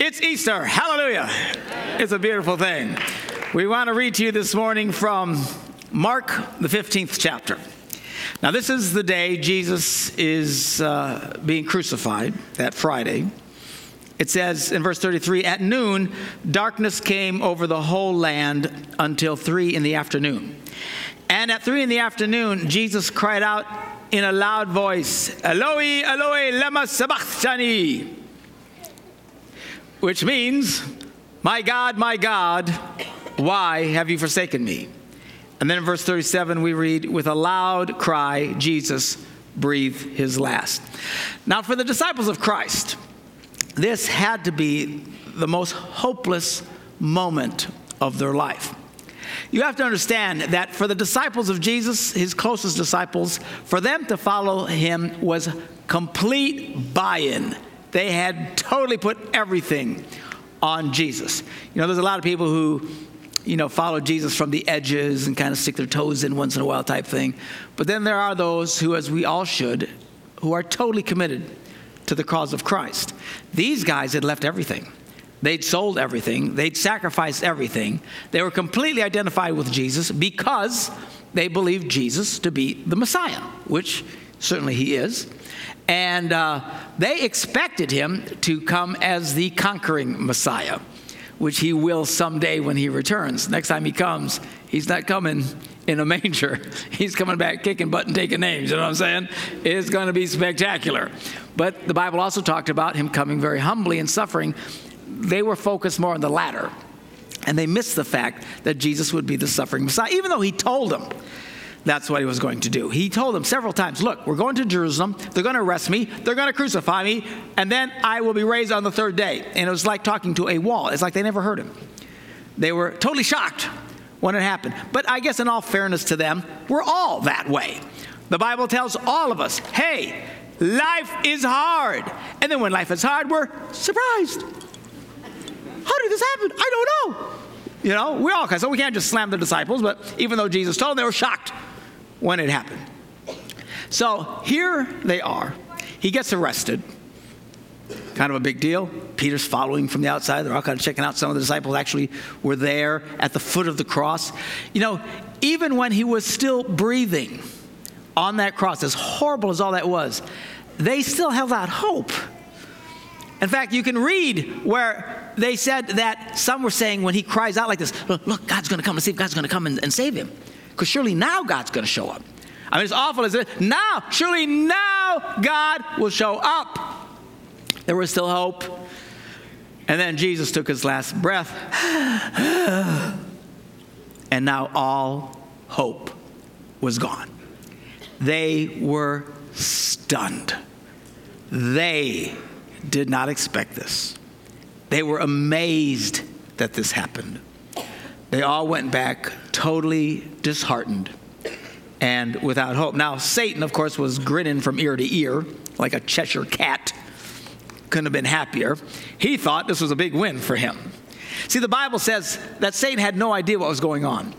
It's Easter. Hallelujah. It's a beautiful thing. We want to read to you this morning from Mark, the 15th chapter. Now, this is the day Jesus is being crucified, that Friday. It says in verse 33, at noon, darkness came over the whole land until 3 p.m. And at 3 p.m, Jesus cried out in a loud voice, Eloi, Eloi, lama sabachthani, which means, my God, why have you forsaken me? And then in verse 37, we read, with a loud cry, Jesus breathed his last. Now, for the disciples of Christ, this had to be the most hopeless moment of their life. You have to understand that for the disciples of Jesus, his closest disciples, for them to follow him was complete buy-in. They had totally put everything on Jesus. You know, there's a lot of people who, follow Jesus from the edges and kind of stick their toes in once in a while type thing. But then there are those who, as we all should, who are totally committed to the cause of Christ. These guys had left everything. They'd sold everything. They'd sacrificed everything. They were completely identified with Jesus because they believed Jesus to be the Messiah, which certainly he is. And they expected him to come as the conquering Messiah, which he will someday when he returns. Next time he comes, he's not coming in a manger. He's coming back kicking butt and taking names. You know what I'm saying? It's going to be spectacular. But the Bible also talked about him coming very humbly and suffering. They were focused more on the latter, and they missed the fact that Jesus would be the suffering Messiah, even though he told them that's what he was going to do. He told them several times, look, we're going to Jerusalem. They're going to arrest me. They're going to crucify me. And then I will be raised on the third day. And it was like talking to a wall. It's like they never heard him. They were totally shocked when it happened. But I guess in all fairness to them, we're all that way. The Bible tells all of us, hey, life is hard. And then when life is hard, we're surprised. How did this happen? I don't know. We're all kind. So we can't just slam the disciples. But even though Jesus told them, they were shocked when it happened. So here they are. He gets arrested. Kind of a big deal. Peter's following from the outside. They're all kind of checking out. Some of the disciples actually were there at the foot of the cross. Even when he was still breathing on that cross, as horrible as all that was, they still held out hope. In fact, you can read where they said that some were saying when he cries out like this, look, God's going to come and save. God's going to come and save him. Because surely now God's going to show up. I mean, it's awful, isn't it? Surely now God will show up. There was still hope. And then Jesus took his last breath. And now all hope was gone. They were stunned. They did not expect this. They were amazed that this happened. They all went back totally disheartened and without hope. Now, Satan, of course, was grinning from ear to ear like a Cheshire cat. Couldn't have been happier. He thought this was a big win for him. See, the Bible says that Satan had no idea what was going on.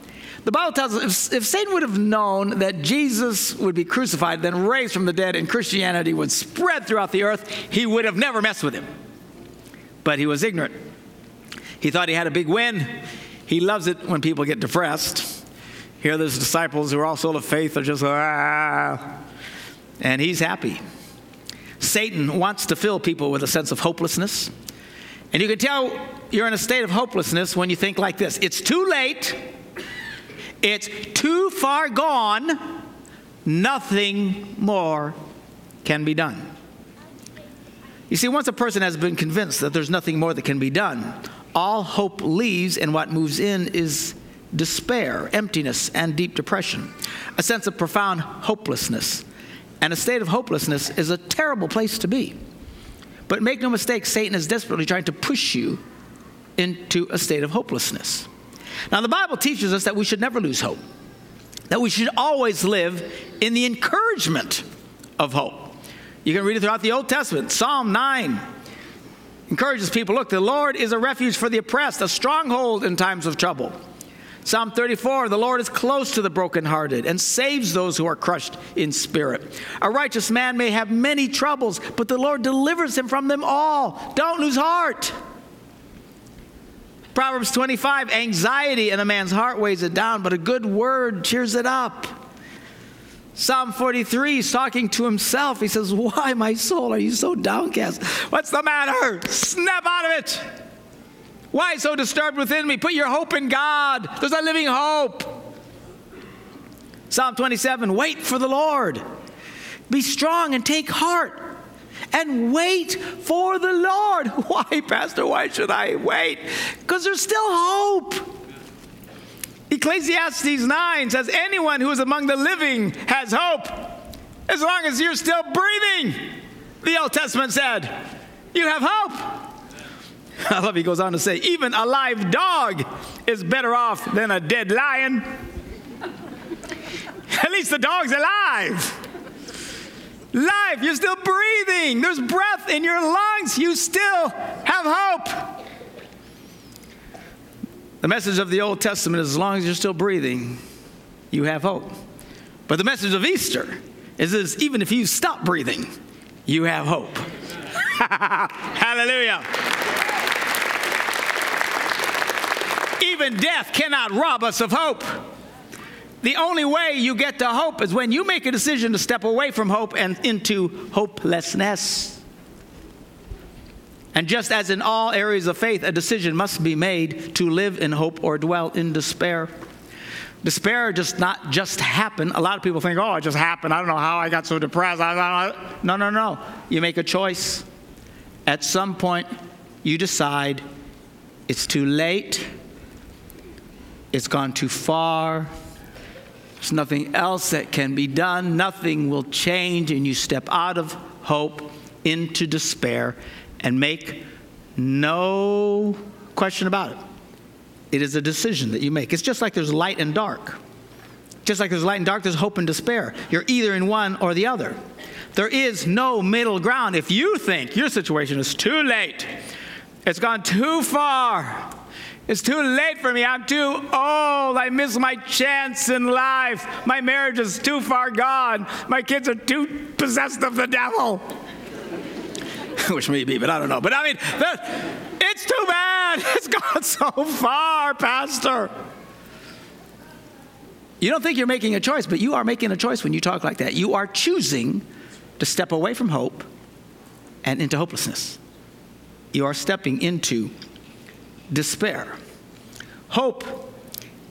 The Bible tells us if Satan would have known that Jesus would be crucified, then raised from the dead, and Christianity would spread throughout the earth, he would have never messed with him. But he was ignorant. He thought he had a big win. He loves it when people get depressed. Here there's disciples who are all full of faith. They're just, and he's happy. Satan wants to fill people with a sense of hopelessness. And you can tell you're in a state of hopelessness when you think like this. It's too late. It's too far gone. Nothing more can be done. You see, once a person has been convinced that there's nothing more that can be done, all hope leaves, and what moves in is despair, emptiness, and deep depression. A sense of profound hopelessness. And a state of hopelessness is a terrible place to be. But make no mistake, Satan is desperately trying to push you into a state of hopelessness. Now, the Bible teaches us that we should never lose hope, that we should always live in the encouragement of hope. You can read it throughout the Old Testament. Psalm 9 encourages people, look, the Lord is a refuge for the oppressed, a stronghold in times of trouble. Psalm 34, the Lord is close to the brokenhearted and saves those who are crushed in spirit. A righteous man may have many troubles, but the Lord delivers him from them all. Don't lose heart. Proverbs 25, anxiety in a man's heart weighs it down, but a good word cheers it up. Psalm 43, he's talking to himself. He says, why, my soul, are you so downcast? What's the matter? Snap out of it. Why so disturbed within me? Put your hope in God. There's a living hope. Psalm 27, wait for the Lord. Be strong and take heart and wait for the Lord. Why, Pastor, why should I wait? Because there's still hope. Ecclesiastes 9 says, anyone who is among the living has hope. As long as you're still breathing, the Old Testament said, you have hope. I love he goes on to say, even a live dog is better off than a dead lion. At least the dog's alive. Life, you're still breathing. There's breath in your lungs. You still have hope. The message of the Old Testament is as long as you're still breathing, you have hope. But the message of Easter is this, even if you stop breathing, you have hope. Hallelujah. Even death cannot rob us of hope. The only way you get to hope is when you make a decision to step away from hope and into hopelessness. And just as in all areas of faith, a decision must be made to live in hope or dwell in despair. Despair does not just happen. A lot of people think, oh, it just happened. I don't know how I got so depressed. No. You make a choice. At some point, you decide it's too late. It's gone too far. There's nothing else that can be done. Nothing will change, and you step out of hope into despair and make no question about it. It is a decision that you make. It's just like there's light and dark. Just like there's light and dark, there's hope and despair. You're either in one or the other. There is no middle ground. If you think your situation is too late, it's gone too far, it's too late for me, I'm too old, I missed my chance in life, my marriage is too far gone, my kids are too possessed of the devil. I wish maybe, but I don't know. But I mean, it's too bad. It's gone so far, Pastor. You don't think you're making a choice, but you are making a choice when you talk like that. You are choosing to step away from hope and into hopelessness. You are stepping into despair. Hope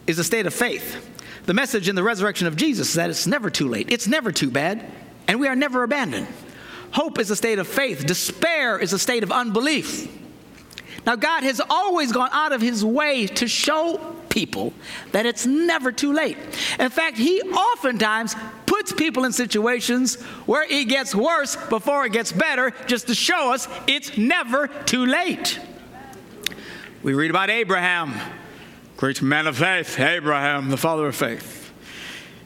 is a state of faith. The message in the resurrection of Jesus is that it's never too late, it's never too bad, and we are never abandoned. Hope is a state of faith. Despair is a state of unbelief. Now, God has always gone out of his way to show people that it's never too late. In fact, he oftentimes puts people in situations where it gets worse before it gets better, just to show us it's never too late. We read about Abraham, great man of faith, Abraham, the father of faith.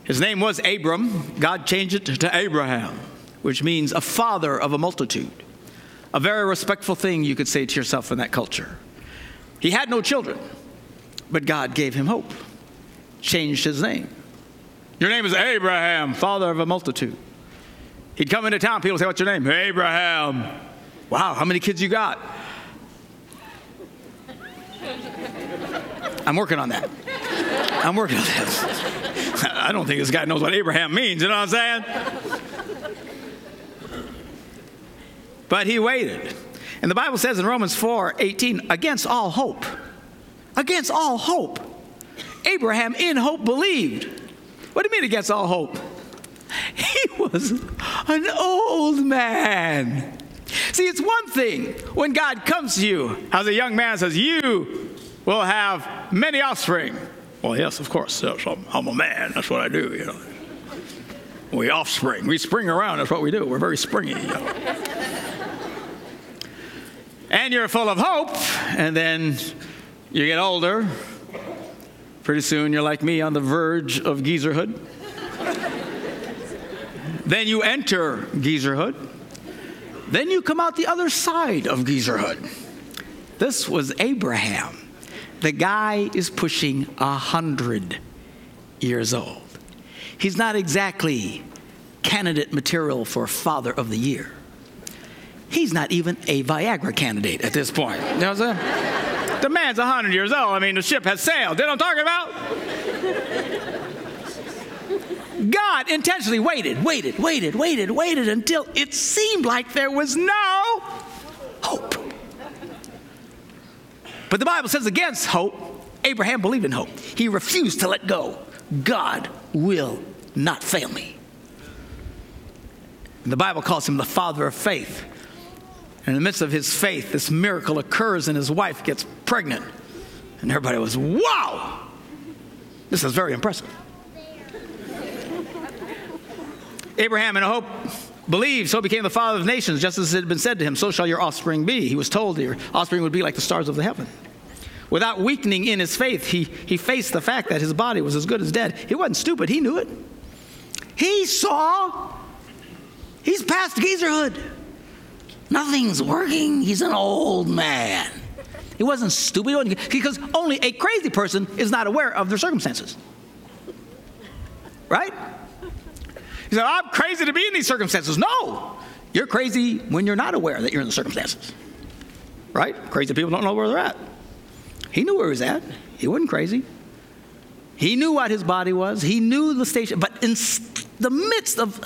His name was Abram. God changed it to Abraham, which means a father of a multitude. A very respectful thing you could say to yourself in that culture. He had no children, but God gave him hope, changed his name. Your name is Abraham, father of a multitude. He'd come into town, people would say, what's your name? Abraham. Wow, how many kids you got? I'm working on that. I don't think this guy knows what Abraham means, you know what I'm saying? But he waited. And the Bible says in Romans 4:18, against all hope, Abraham in hope believed. What do you mean against all hope? He was an old man. See, it's one thing when God comes to you as a young man and says, you will have many offspring. Well, yes, of course. Yes, I'm a man. That's what I do, you know. We offspring. We spring around. That's what we do. We're very springy, you know. And you're full of hope. And then you get older. Pretty soon you're like me, on the verge of geezerhood. Then you enter geezerhood. Then you come out the other side of geezerhood. This was Abraham. The guy is pushing 100 years old. He's not exactly candidate material for Father of the Year. He's not even a Viagra candidate at this point. You know what I'm saying? The man's 100 years old. I mean, the ship has sailed. You know what I'm talking about? God intentionally waited until it seemed like there was no hope. But the Bible says against hope, Abraham believed in hope. He refused to let go. God will not fail me. And the Bible calls him the father of faith. And in the midst of his faith, this miracle occurs and his wife gets pregnant. And everybody was, wow! This is very impressive. Abraham in hope believed, so became the father of nations, just as it had been said to him, so shall your offspring be. He was told your offspring would be like the stars of the heaven. Without weakening in his faith, he faced the fact that his body was as good as dead. He wasn't stupid. He knew it. He saw. He's past geezerhood. Nothing's working. He's an old man. He wasn't stupid, because only a crazy person is not aware of their circumstances. Right? He said, I'm crazy to be in these circumstances. No, you're crazy when you're not aware that you're in the circumstances. Right? Crazy people don't know where they're at. He knew where he was at. He wasn't crazy. He knew what his body was. He knew the station. But in the midst of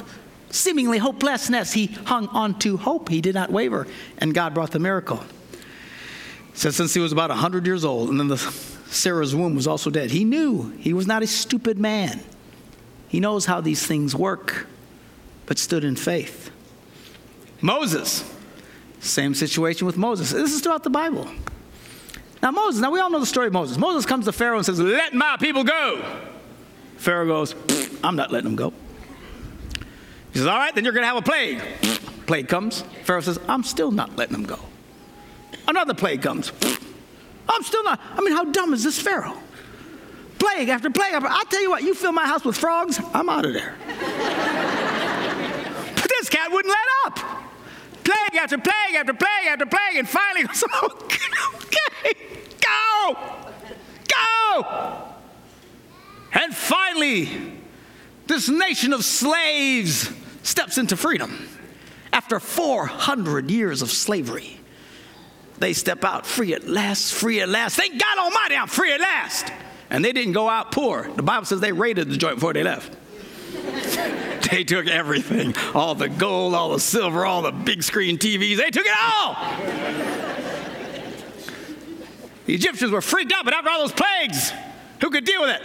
seemingly hopelessness, he hung on to hope. He did not waver, and God brought the miracle. It says, since he was about 100 years old, and then Sarah's womb was also dead, he knew he was not a stupid man. He knows how these things work, but stood in faith. Moses, same situation with Moses. This is throughout the Bible. Now we all know the story of Moses. Moses comes to Pharaoh and says, let my people go. Pharaoh goes, I'm not letting them go. He says, all right, then you're going to have a plague. Plague comes. Pharaoh says, I'm still not letting them go. Another plague comes. I'm still not. I mean, how dumb is this Pharaoh? Plague after plague. I'll tell you what, you fill my house with frogs, I'm out of there. But this cat wouldn't let up. Plague after plague after plague after plague, and finally goes, okay, go. And finally, this nation of slaves steps into freedom. After 400 years of slavery, they step out free at last, free at last. Thank God Almighty, I'm free at last. And they didn't go out poor. The Bible says they raided the joint before they left. They took everything, all the gold, all the silver, all the big screen TVs. They took it all. The Egyptians were freaked out, but after all those plagues, who could deal with it?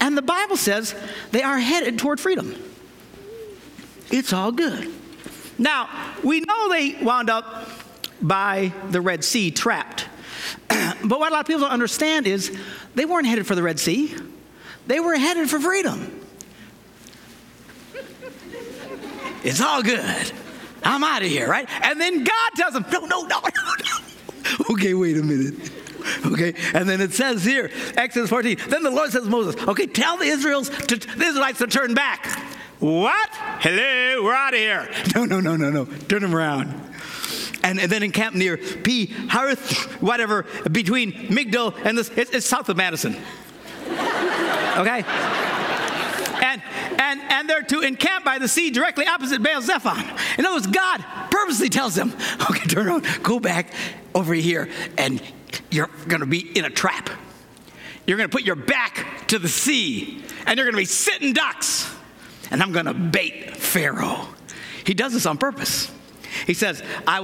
And the Bible says they are headed toward freedom. It's all good. Now, we know they wound up by the Red Sea trapped. But what a lot of people don't understand is they weren't headed for the Red Sea. They were headed for freedom. It's all good. I'm out of here, right? And then God tells them, no. Okay, wait a minute. Okay, and then it says here, Exodus 14, then the Lord says to Moses, okay, tell the Israelites to turn back. What? Hello, we're out of here. No. Turn them around. And then encamp near P. Harith, whatever, between Migdal and this, it's south of Madison. Okay? And they're to encamp by the sea directly opposite Baal-Zephon. In other words, God purposely tells them, okay, turn around, go back over here, and you're going to be in a trap. You're going to put your back to the sea, and you're going to be sitting ducks. And I'm going to bait Pharaoh. He does this on purpose. He says, Pharaoh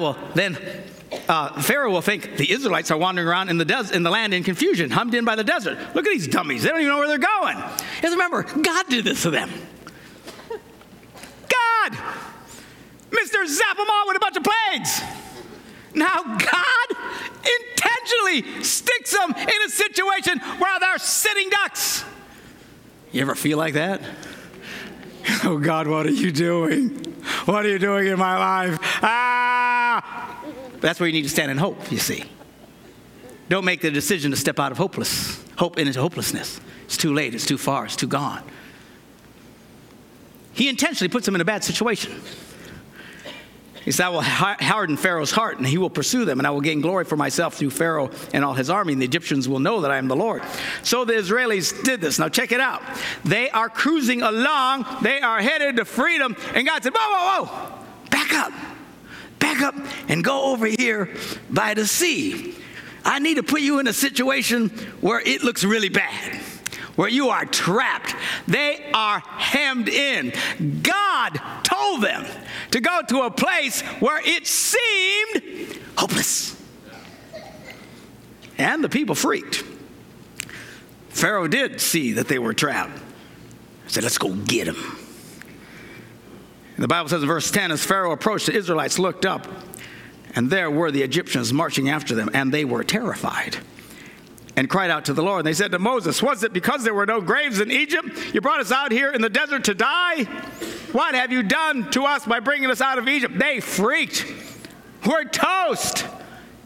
will think the Israelites are wandering around in the land in confusion, hummed in by the desert. Look at these dummies. They don't even know where they're going. Because remember, God did this to them. God! Mr. Zap them all with a bunch of plagues. Now God intentionally sticks them in a situation where they're sitting ducks. You ever feel like that? Oh God, what are you doing? What are you doing in my life? Ah! That's where you need to stand in hope, you see. Don't make the decision to step out of hope into hopelessness. It's too late, it's too far, it's too gone. He intentionally puts them in a bad situation. He said, I will harden Pharaoh's heart, and he will pursue them, and I will gain glory for myself through Pharaoh and all his army, and the Egyptians will know that I am the Lord. So the Israelis did this. Now check it out. They are cruising along. They are headed to freedom. And God said, whoa. Back up and go over here by the sea. I need to put you in a situation where it looks really bad, where you are trapped. They are hemmed in. God told them to go to a place where it seemed hopeless. And the people freaked. Pharaoh did see that they were trapped. He said, let's go get them. And the Bible says in verse 10, as Pharaoh approached, the Israelites looked up, and there were the Egyptians marching after them, and they were terrified and cried out to the Lord. And they said to Moses, was it because there were no graves in Egypt you brought us out here in the desert to die? What have you done to us by bringing us out of Egypt? They freaked. We're toast.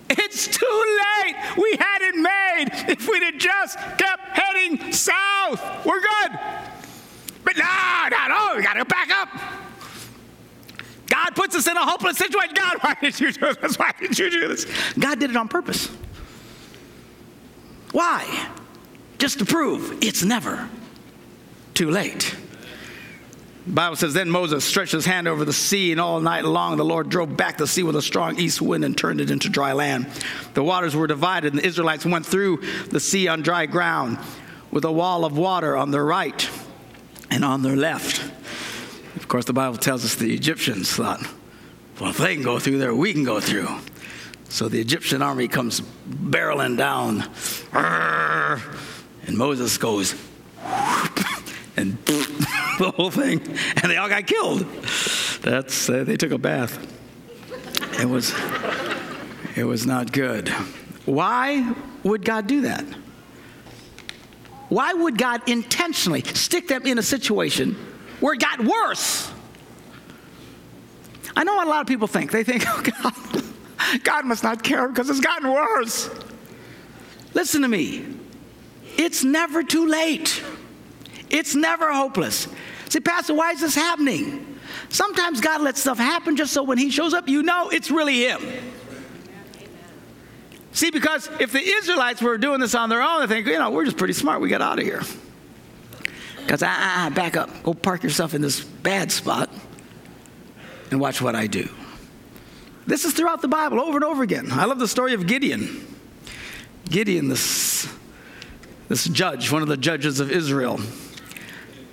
It's too late. We had it made. If we'd have just kept heading south, we're good. But no, we got to back up. God puts us in a hopeless situation. God, why did you do this? Why did you do this? God did it on purpose. Why? Just to prove it's never too late. The Bible says, then Moses stretched his hand over the sea, and all night long the Lord drove back the sea with a strong east wind and turned it into dry land. The waters were divided, and the Israelites went through the sea on dry ground with a wall of water on their right and on their left. Of course, the Bible tells us the Egyptians thought, well, if they can go through there, we can go through. So the Egyptian army comes barreling down, and Moses goes, and the whole thing, and they all got killed. That's they took a bath. It was not good. Why would God do that? Why would God intentionally stick them in a situation where it got worse? I know what a lot of people think. They think, oh, God must not care because it's gotten worse. Listen to me. It's never too late. It's never hopeless. See, Pastor, why is this happening? Sometimes God lets stuff happen just so when he shows up, you know it's really him. See, because if the Israelites were doing this on their own, they think, we're just pretty smart. We got out of here. Because, back up. Go park yourself in this bad spot and watch what I do. This is throughout the Bible over and over again. I love the story of Gideon. Gideon, this judge, one of the judges of Israel.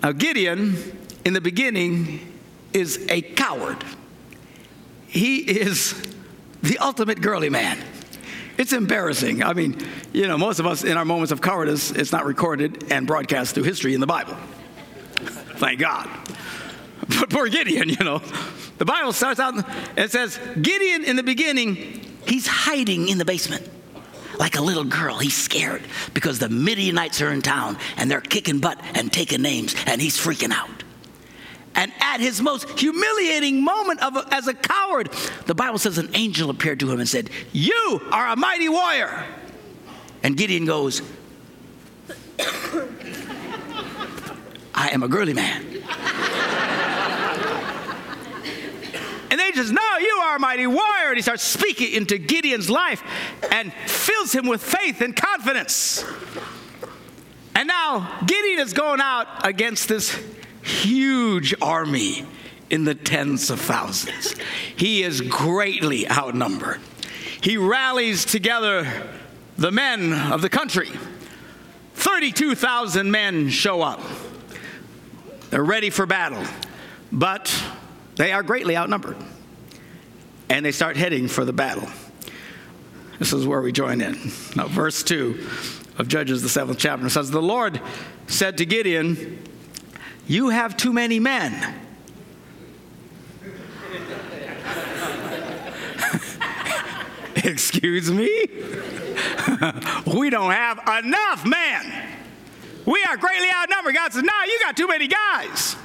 Now, Gideon, in the beginning, is a coward. He is the ultimate girly man. It's embarrassing. I mean, most of us in our moments of cowardice, it's not recorded and broadcast through history in the Bible. Thank God. But poor Gideon, The Bible starts out and it says, Gideon, in the beginning, he's hiding in the basement like a little girl. He's scared because the Midianites are in town and they're kicking butt and taking names, and he's freaking out. And at his most humiliating moment as a coward, the Bible says an angel appeared to him and said, you are a mighty warrior. And Gideon goes, I am a girly man. And they just know, you are a mighty warrior. And he starts speaking into Gideon's life and fills him with faith and confidence. And now Gideon is going out against this huge army in the tens of thousands. He is greatly outnumbered. He rallies together the men of the country. 32,000 men show up. They're ready for battle, but they are greatly outnumbered, and they start heading for the battle. This is where we join in. Now, verse 2 of Judges, the 7th chapter, says, the Lord said to Gideon, you have too many men. Excuse me? We don't have enough men. We are greatly outnumbered. God says, no, you got too many guys.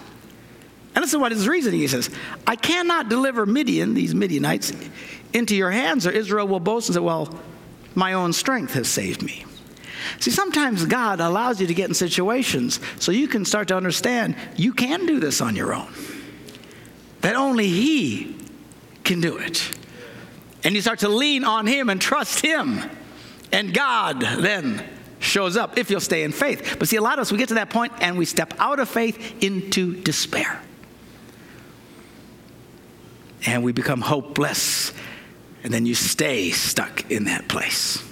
And this is what his reasoning is. He says, I cannot deliver these Midianites, into your hands, or Israel will boast and say, well, my own strength has saved me. See, sometimes God allows you to get in situations so you can start to understand you can do this on your own, that only he can do it. And you start to lean on him and trust him. And God then shows up if you'll stay in faith. But see, a lot of us, we get to that point and we step out of faith into despair. And we become hopeless. And then you stay stuck in that place.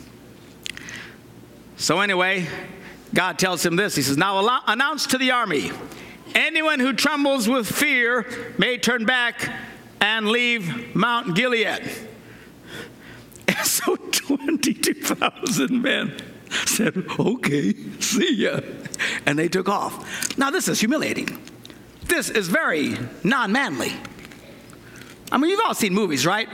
So anyway, God tells him this. He says, now announce to the army, anyone who trembles with fear may turn back and leave Mount Gilead. And so 22,000 men said, okay, see ya. And they took off. Now, this is humiliating. This is very non-manly. I mean, you've all seen movies, right?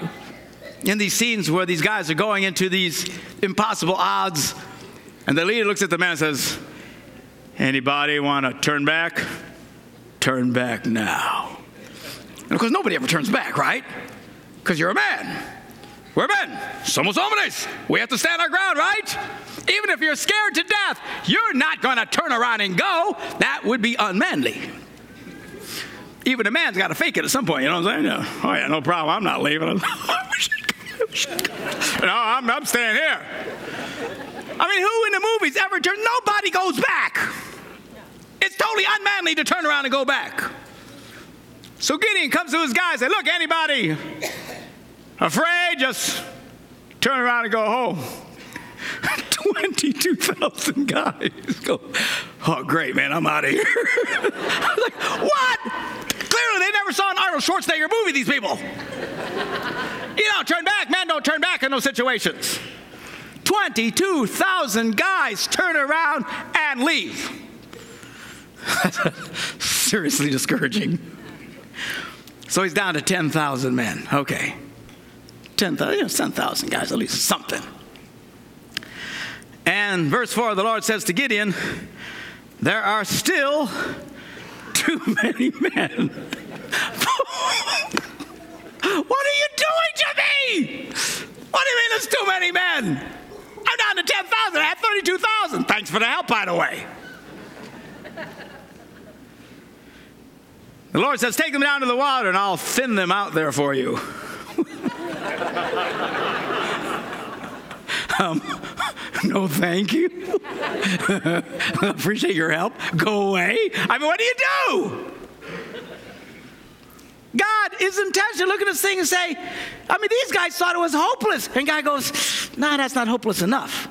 In these scenes where these guys are going into these impossible odds, and the leader looks at the man and says, anybody want to turn back? Turn back now. And of course, nobody ever turns back, right? Because you're a man. We're men. Somos hombres. We have to stand our ground, right? Even if you're scared to death, you're not going to turn around and go. That would be unmanly. Even a man's got to fake it at some point, you know what I'm saying? Yeah. Oh, yeah, no problem. I'm not leaving. No, I'm staying here. I mean, who in the movies ever turns? Nobody goes back. It's totally unmanly to turn around and go back. So Gideon comes to his guy and says, look, anybody afraid, just turn around and go home. 22,000 guys go, oh, great, man, I'm out of here. I was like, what? Clearly, they never saw an Arnold Schwarzenegger movie, these people. You don't turn back. Men don't turn back in those situations. 22,000 guys turn around and leave. Seriously discouraging. So he's down to 10,000 men. Okay. 10,000, you know, 10,000 guys, at least something. And verse 4, the Lord says to Gideon, there are still too many men. What are you doing to me? What do you mean there's too many men? I'm down to 10,000. I have 32,000. Thanks for the help, by the way. The Lord says, take them down to the water, and I'll thin them out there for you. No, thank you. Appreciate your help. Go away. I mean, what do you do? God is intentional. Look at this thing and say, I mean, these guys thought it was hopeless. And God goes, nah, that's not hopeless enough.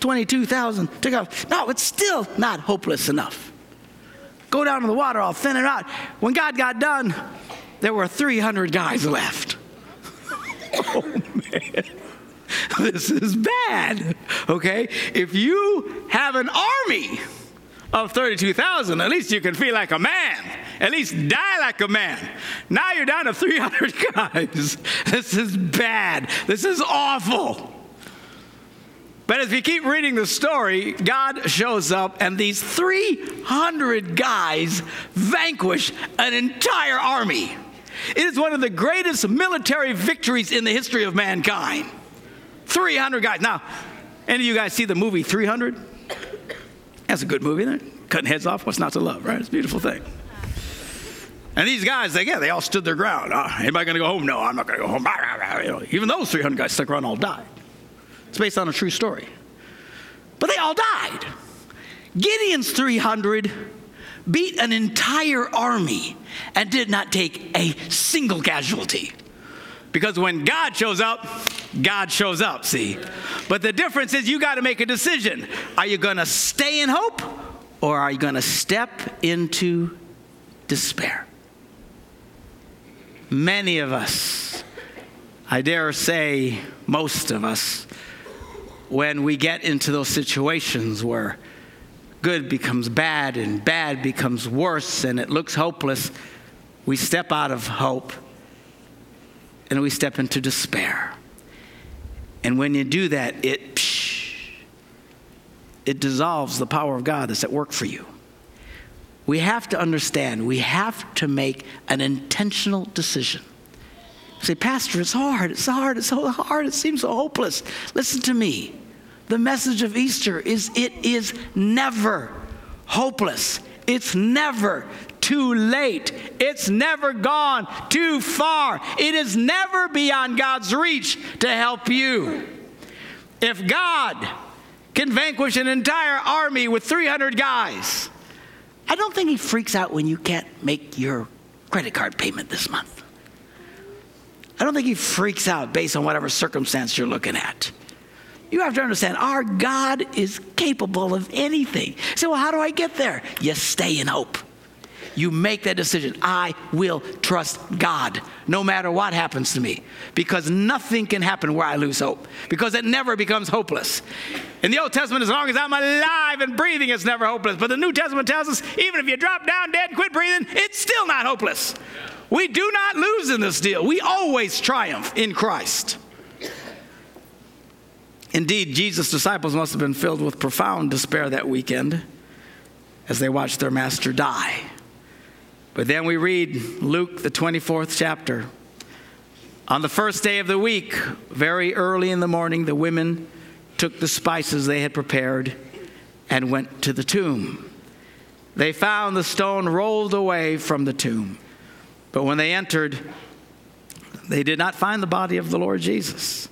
22,000 took off. No, it's still not hopeless enough. Go down to the water, I'll thin it out. When God got done, there were 300 guys left. Oh, man. This is bad, okay? If you have an army of 32,000, at least you can feel like a man. At least die like a man. Now you're down to 300 guys. This is bad. This is awful. But as we keep reading the story, God shows up, and these 300 guys vanquish an entire army. It is one of the greatest military victories in the history of mankind. 300 guys. Now, any of you guys see the movie 300? That's a good movie, isn't it? Cutting heads off, what's not to love, right? It's a beautiful thing. And these guys, they all stood their ground. Anybody going to go home? No, I'm not going to go home. You know, even those 300 guys stuck around all died. It's based on a true story. But they all died. Gideon's 300 beat an entire army and did not take a single casualty. Because when God shows up, see? But the difference is you got to make a decision. Are you going to stay in hope, or are you going to step into despair? Many of us, I dare say most of us, when we get into those situations where good becomes bad and bad becomes worse and it looks hopeless, we step out of hope and we step into despair. And when you do that, it dissolves the power of God that's at work for you. We have to understand, we have to make an intentional decision. Say, Pastor, it's so hard, it seems so hopeless. Listen to me. The message of Easter is it is never hopeless. It's never too late. It's never gone too far. It is never beyond God's reach to help you. If God can vanquish an entire army with 300 guys, I don't think he freaks out when you can't make your credit card payment this month. I don't think he freaks out based on whatever circumstance you're looking at. You have to understand, our God is capable of anything. So how do I get there? You stay in hope. You make that decision. I will trust God no matter what happens to me, because nothing can happen where I lose hope, because it never becomes hopeless. In the Old Testament, as long as I'm alive and breathing, it's never hopeless. But the New Testament tells us, even if you drop down dead and quit breathing, it's still not hopeless. We do not lose in this deal. We always triumph in Christ. Indeed, Jesus' disciples must have been filled with profound despair that weekend as they watched their master die. But then we read Luke, the 24th chapter. On the first day of the week, very early in the morning, the women took the spices they had prepared and went to the tomb. They found the stone rolled away from the tomb. But when they entered, they did not find the body of the Lord Jesus.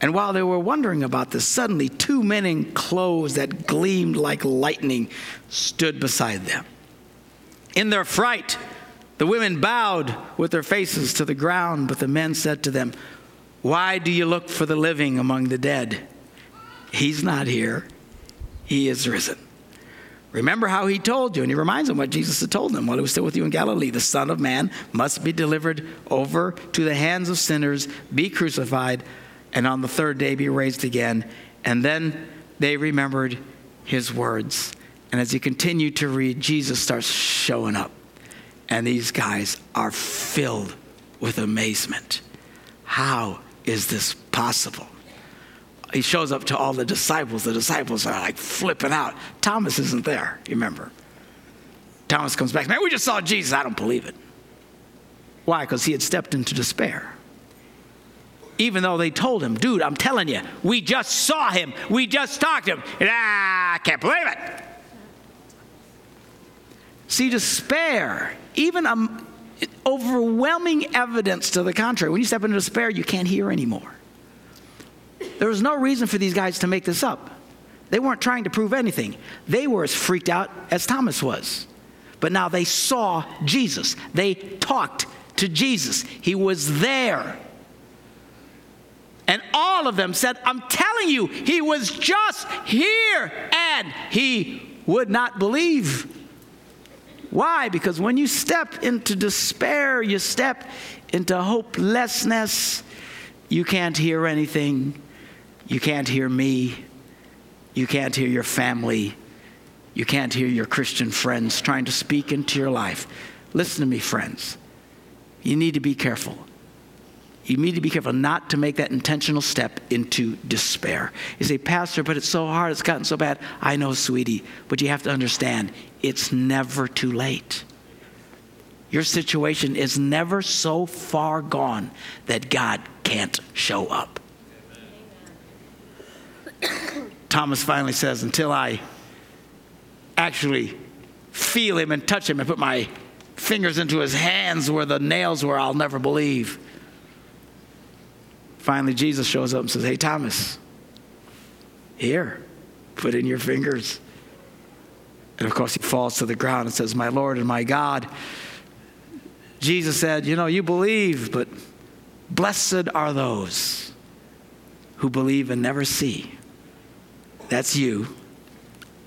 And while they were wondering about this, suddenly 2 men in clothes that gleamed like lightning stood beside them. In their fright, the women bowed with their faces to the ground, but the men said to them, "Why do you look for the living among the dead? He's not here. He is risen. Remember how he told you," and he reminds them what Jesus had told them while he was still with you in Galilee. "The Son of Man must be delivered over to the hands of sinners, be crucified, and on the 3rd day be raised again." And then they remembered his words. And as you continue to read, Jesus starts showing up. And these guys are filled with amazement. How is this possible? He shows up to all the disciples. The disciples are like flipping out. Thomas isn't there, you remember. Thomas comes back, "Man, we just saw Jesus. I don't believe it." Why? Because he had stepped into despair. Even though they told him, "Dude, I'm telling you, we just saw him. We just talked to him. And I can't believe it." See, despair, even overwhelming evidence to the contrary. When you step into despair, you can't hear anymore. There was no reason for these guys to make this up. They weren't trying to prove anything. They were as freaked out as Thomas was. But now they saw Jesus. They talked to Jesus. He was there. And all of them said, "I'm telling you, he was just here," and he would not believe. Why? Because when you step into despair, you step into hopelessness. You can't hear anything. You can't hear me. You can't hear your family. You can't hear your Christian friends trying to speak into your life. Listen to me, friends. You need to be careful. You need to be careful not to make that intentional step into despair. You say, "Pastor, but it's so hard. It's gotten so bad." I know, sweetie, but you have to understand, it's never too late. Your situation is never so far gone that God can't show up. Thomas finally says, "Until I actually feel him and touch him and put my fingers into his hands where the nails were, I'll never believe." Finally, Jesus shows up and says, "Hey, Thomas, here, put in your fingers." And of course, he falls to the ground and says, "My Lord and my God." Jesus said, "You know, you believe, but blessed are those who believe and never see." That's you.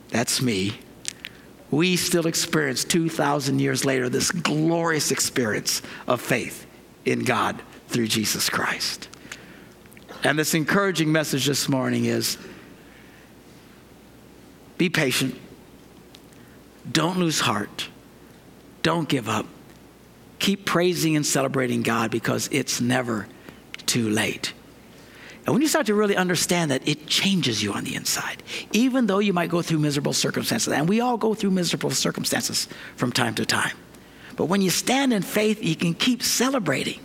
That's me. We still experience 2,000 years later this glorious experience of faith in God through Jesus Christ. And this encouraging message this morning is, be patient. Don't lose heart. Don't give up. Keep praising and celebrating God, because it's never too late. And when you start to really understand that, it changes you on the inside. Even though you might go through miserable circumstances, and we all go through miserable circumstances from time to time. But when you stand in faith, you can keep celebrating.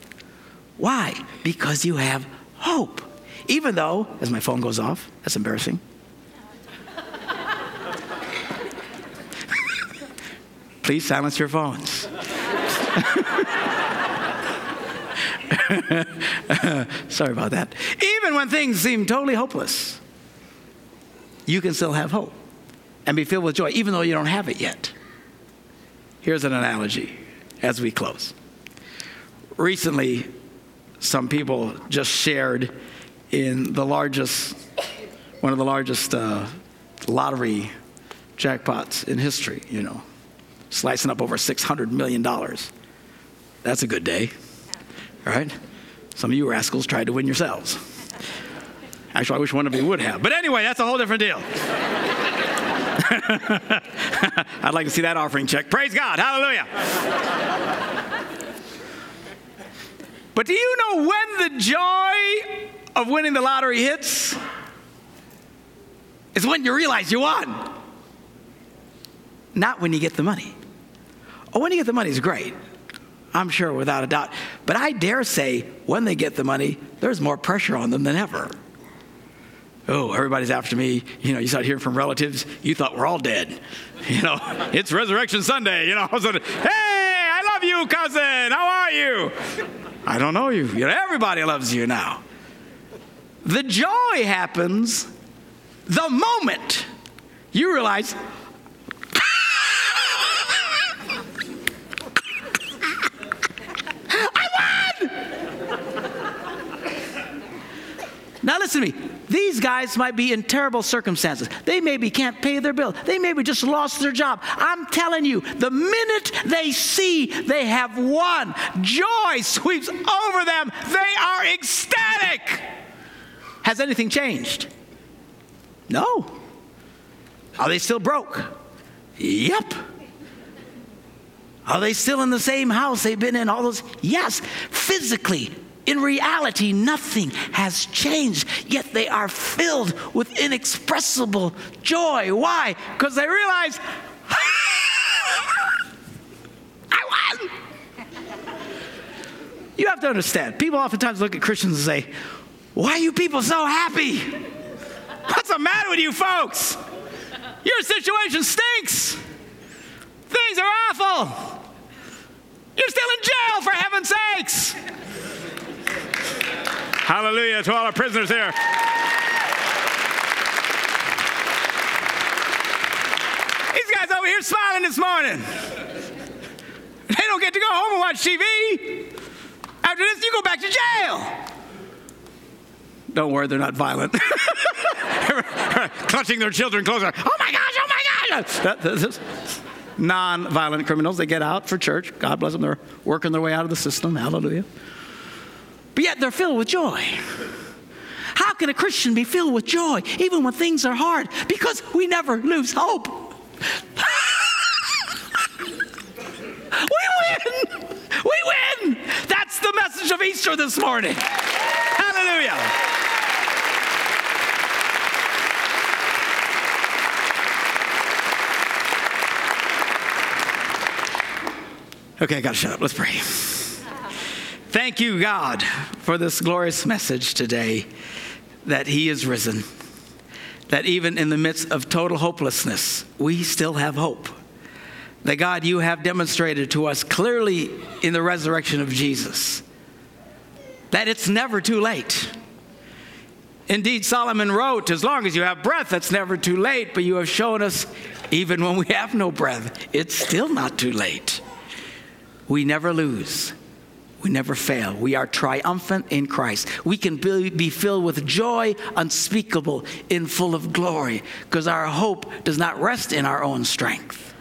Why? Because you have hope. Even though, as my phone goes off, that's embarrassing. Please silence your phones. Sorry about that. Even when things seem totally hopeless, you can still have hope and be filled with joy, even though you don't have it yet. Here's an analogy as we close. Recently, some people just shared in the largest one of the largest lottery jackpots in history, you know, slicing up over $600 million. That's a good day, right? Some of you rascals tried to win yourselves. Actually, I wish one of you would have. But anyway, that's a whole different deal. I'd like to see that offering check. Praise God. Hallelujah. But do you know when the joy of winning the lottery hits? It's when you realize you won. Not when you get the money. Oh, when you get the money is great. I'm sure, without a doubt. But I dare say when they get the money, there's more pressure on them than ever. Oh, everybody's after me. You know, you start hearing from relatives. You thought we're all dead. You know, it's Resurrection Sunday. You know, all of a sudden, hey, I love you, cousin. How are you? I don't know you. You know, everybody loves you now. The joy happens the moment you realize I won. Now listen to me. These guys might be in terrible circumstances. They maybe can't pay their bill. They maybe just lost their job. I'm telling you, the minute they see they have won, joy sweeps over them. They are ecstatic. Has anything changed? No. Are they still broke? Yep. Are they still in the same house they've been in all those? Yes. Physically, in reality, nothing has changed, yet they are filled with inexpressible joy. Why? Because they realize, I won. You have to understand, people oftentimes look at Christians and say, why are you people so happy? What's the matter with you folks? Your situation stinks. Things are awful. You're still in jail, for heaven's sakes. Hallelujah to all our prisoners here. These guys over here smiling this morning. They don't get to go home and watch TV. After this, you go back to jail. Don't worry, they're not violent. Clutching their children closer. Oh my gosh, oh my gosh. This non-violent criminals, they get out for church. God bless them. They're working their way out of the system. Hallelujah. But yet they're filled with joy. How can a Christian be filled with joy even when things are hard? Because we never lose hope. We win! We win! That's the message of Easter this morning. Hallelujah. Okay, I gotta shut up. Let's pray. Thank you, God, for this glorious message today, that He is risen, that even in the midst of total hopelessness, we still have hope. That, God, You have demonstrated to us clearly in the resurrection of Jesus that it's never too late. Indeed, Solomon wrote, as long as you have breath, it's never too late. But You have shown us, even when we have no breath, it's still not too late. We never lose. We never fail. We are triumphant in Christ. We can be filled with joy unspeakable and full of glory, because our hope does not rest in our own strength.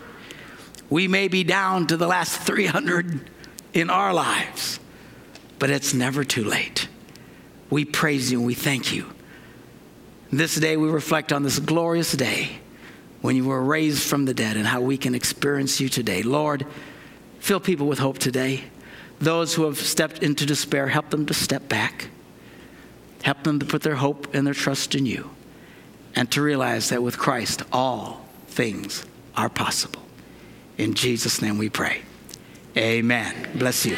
We may be down to the last 300 in our lives, but it's never too late. We praise You and we thank You. This day we reflect on this glorious day when You were raised from the dead and how we can experience You today. Lord, fill people with hope today. Those who have stepped into despair, help them to step back. Help them to put their hope and their trust in You, and to realize that with Christ, all things are possible. In Jesus' name we pray. Amen. Bless you.